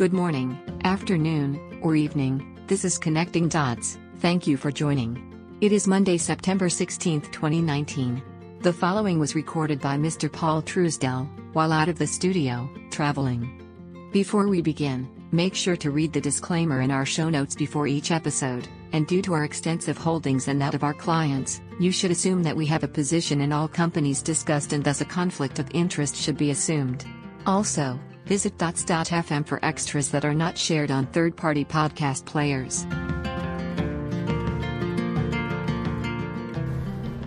Good morning, afternoon, or evening, this is Connecting Dots. Thank you for joining. It is Monday, September 16, 2019. The following was recorded by Mr. Paul Truesdell, while out of the studio, traveling. Before we begin, make sure to read the disclaimer in our show notes before each episode, and due to our extensive holdings and that of our clients, you should assume that we have a position in all companies discussed and thus a conflict of interest should be assumed. Also, visit Dots.fm for extras that are not shared on third-party podcast players.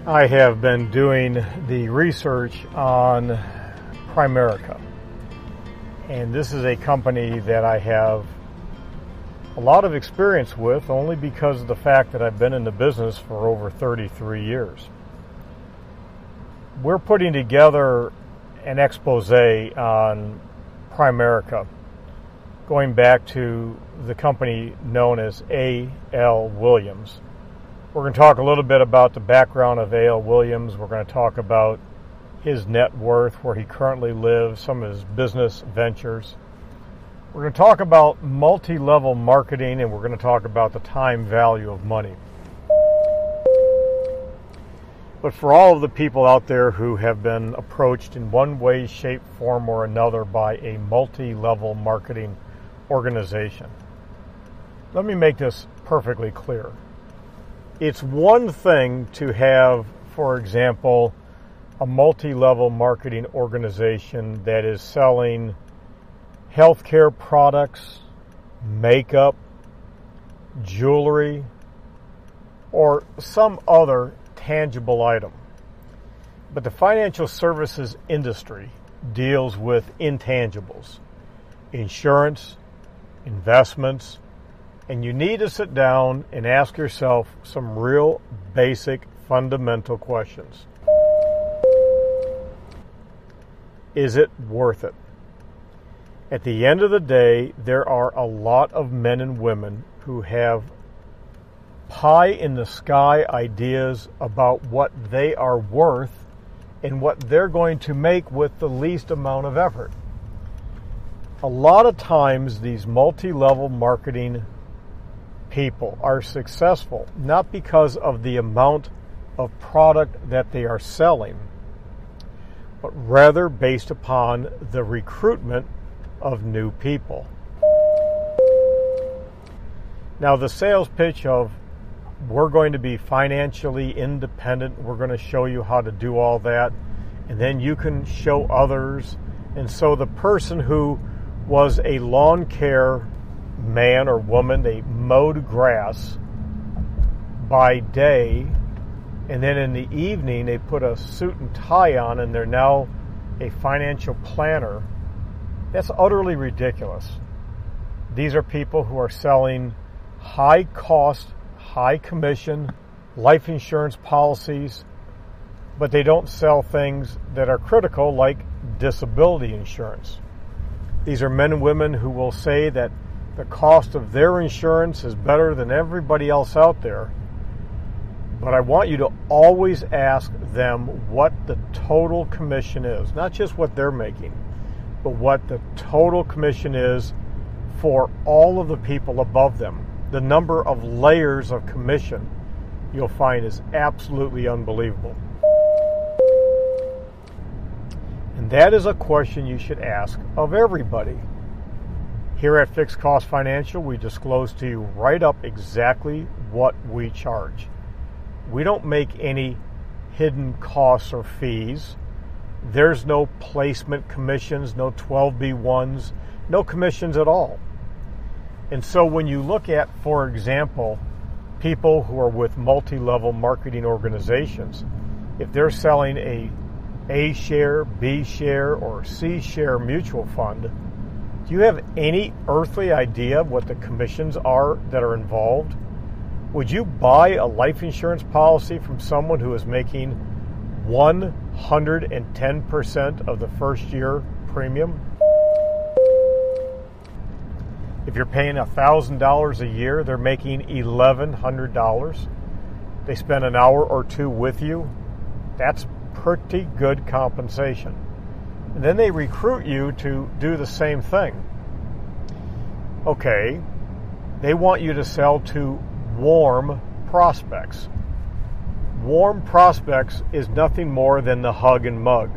I have been doing the research on Primerica, and this is a company that I have a lot of experience with only because of the fact that I've been in the business for over 33 years. We're putting together an expose on Primerica, going back to the company known as A.L. Williams. We're going to talk a little bit about the background of A.L. Williams. We're going to talk about his net worth, where he currently lives, some of his business ventures. We're going to talk about multi-level marketing, and we're going to talk about the time value of money. But for all of the people out there who have been approached in one way, shape, form, or another by a multi-level marketing organization, let me make this perfectly clear. It's one thing to have, for example, a multi-level marketing organization that is selling healthcare products, makeup, jewelry, or some other tangible item. But the financial services industry deals with intangibles, insurance, investments, and you need to sit down and ask yourself some real basic fundamental questions. Is it worth it? At the end of the day, there are a lot of men and women who have pie in the sky ideas about what they are worth and what they're going to make with the least amount of effort. A lot of times these multi-level marketing people are successful not because of the amount of product that they are selling, but rather based upon the recruitment of new people. Now, the sales pitch of we're going to be financially independent, we're going to show you how to do all that, and then you can show others. And so the person who was a lawn care man or woman, they mowed grass by day, and then in the evening they put a suit and tie on and they're now a financial planner. That's utterly ridiculous. These are people who are selling high cost, high commission life insurance policies, but they don't sell things that are critical like disability insurance. These are men and women who will say that the cost of their insurance is better than everybody else out there. But I want you to always ask them what the total commission is, not just what they're making, but what the total commission is for all of the people above them. The number of layers of commission you'll find is absolutely unbelievable. And that is a question you should ask of everybody. Here at Fixed Cost Financial, we disclose to you right up exactly what we charge. We don't make any hidden costs or fees. There's no placement commissions, no 12B1s, no commissions at all. And so when you look at, for example, people who are with multi-level marketing organizations, if they're selling an A share, B share, or C share mutual fund, do you have any earthly idea what the commissions are that are involved? Would you buy a life insurance policy from someone who is making 110% of the first year premium? If you're paying $1,000 a year, they're making $1,100. They spend an hour or two with you. That's pretty good compensation. And then they recruit you to do the same thing. Okay, they want you to sell to warm prospects. Warm prospects is nothing more than the hug and mug.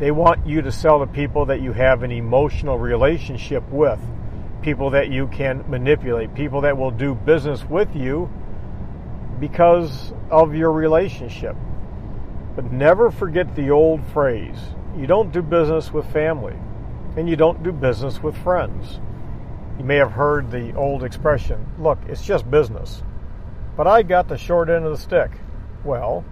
They want you to sell to people that you have an emotional relationship with, people that you can manipulate, people that will do business with you because of your relationship. But never forget the old phrase, you don't do business with family, and you don't do business with friends. You may have heard the old expression, look, it's just business. But I got the short end of the stick. Well,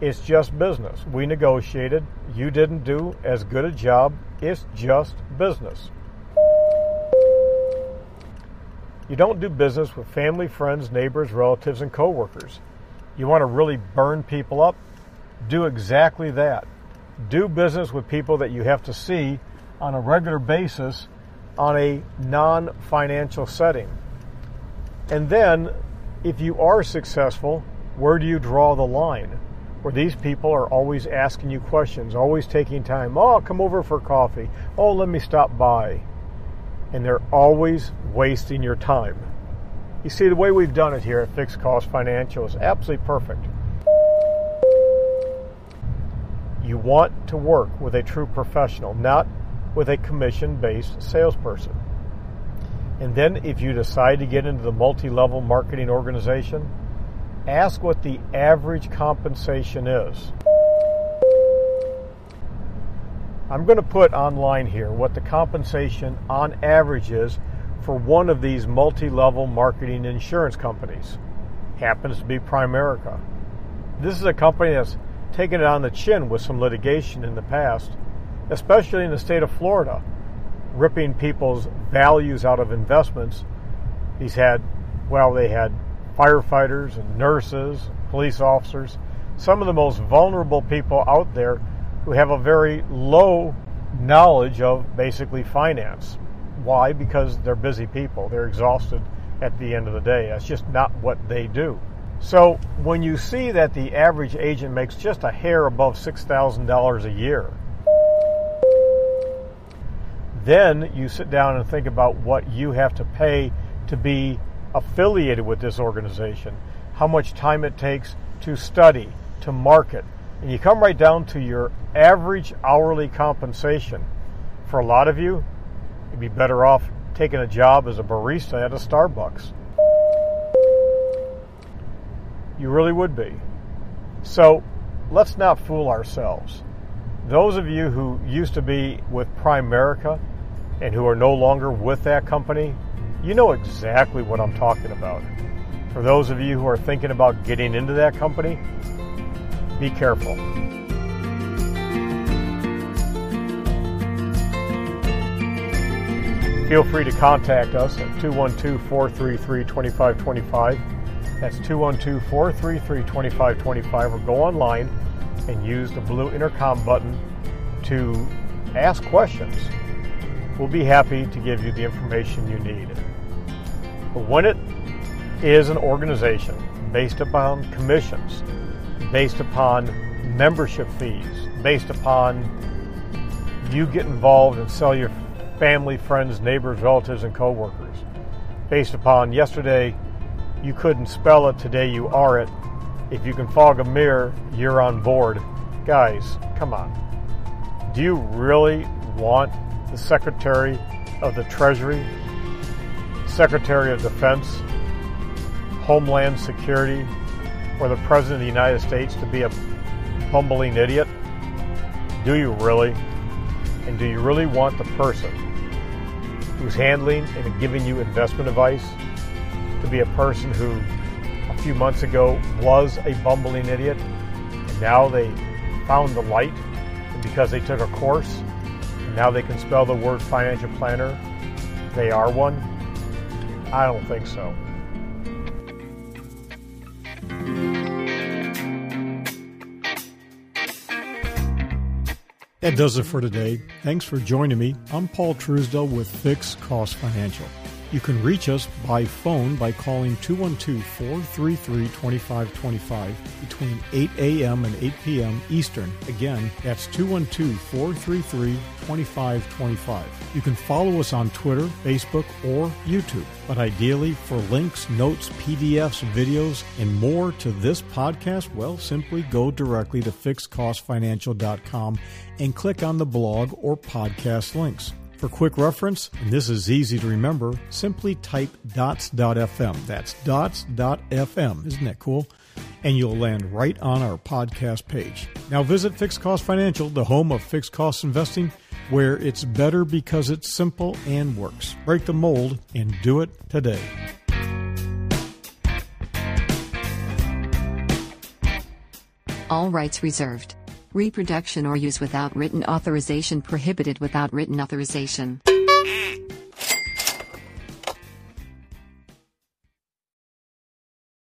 it's just business. We negotiated. You didn't do as good a job. It's just business. You don't do business with family, friends, neighbors, relatives, and coworkers. You want to really burn people up? Do exactly that. Do business with people that you have to see on a regular basis on a non-financial setting. And then, if you are successful, where do you draw the line? Where these people are always asking you questions, always taking time. Oh, I'll come over for coffee. Oh, let me stop by. And they're always wasting your time. You see, the way we've done it here at Fixed Cost Financial is absolutely perfect. You want to work with a true professional, not with a commission-based salesperson. And then if you decide to get into the multi-level marketing organization, ask what the average compensation is. I'm going to put online here what the compensation on average is for one of these multi-level marketing insurance companies. Happens to be Primerica. This is a company that's taken it on the chin with some litigation in the past, especially in the state of Florida, ripping people's values out of investments. They had firefighters and nurses, police officers, some of the most vulnerable people out there who have a very low knowledge of basically finance. Why? Because they're busy people. They're exhausted at the end of the day. That's just not what they do. So when you see that the average agent makes just a hair above $6,000 a year, then you sit down and think about what you have to pay to be affiliated with this organization, how much time it takes to study, to market, and you come right down to your average hourly compensation. For a lot of you, you'd be better off taking a job as a barista at a Starbucks. You really would be. So let's not fool ourselves. Those of you who used to be with Primerica and who are no longer with that company, you know exactly what I'm talking about. For those of you who are thinking about getting into that company, be careful. Feel free to contact us at 212-433-2525. That's 212-433-2525. Or go online and use the blue intercom button to ask questions. We'll be happy to give you the information you need. But when it is an organization based upon commissions, based upon membership fees, based upon you get involved and sell your family, friends, neighbors, relatives, and coworkers, based upon yesterday you couldn't spell it, today you are it. If you can fog a mirror, you're on board. Guys, come on. Do you really want the Secretary of the Treasury, Secretary of Defense, Homeland Security, or the President of the United States to be a bumbling idiot? Do you really? And do you really want the person who's handling and giving you investment advice to be a person who a few months ago was a bumbling idiot and now they found the light because they took a course and now they can spell the word financial planner? They are one? I don't think so. That does it for today. Thanks for joining me. I'm Paul Truesdell with Fixed Cost Financial. You can reach us by phone by calling 212-433-2525 between 8 a.m. and 8 p.m. Eastern. Again, that's 212-433-2525. You can follow us on Twitter, Facebook, or YouTube. But ideally, for links, notes, PDFs, videos, and more to this podcast, well, simply go directly to fixedcostfinancial.com and click on the blog or podcast links. For quick reference, and this is easy to remember, simply type Dots.fm. That's Dots.fm. Isn't that cool? And you'll land right on our podcast page. Now visit Fixed Cost Financial, the home of fixed cost investing, where it's better because it's simple and works. Break the mold and do it today. All rights reserved. Reproduction or use without written authorization prohibited without written authorization.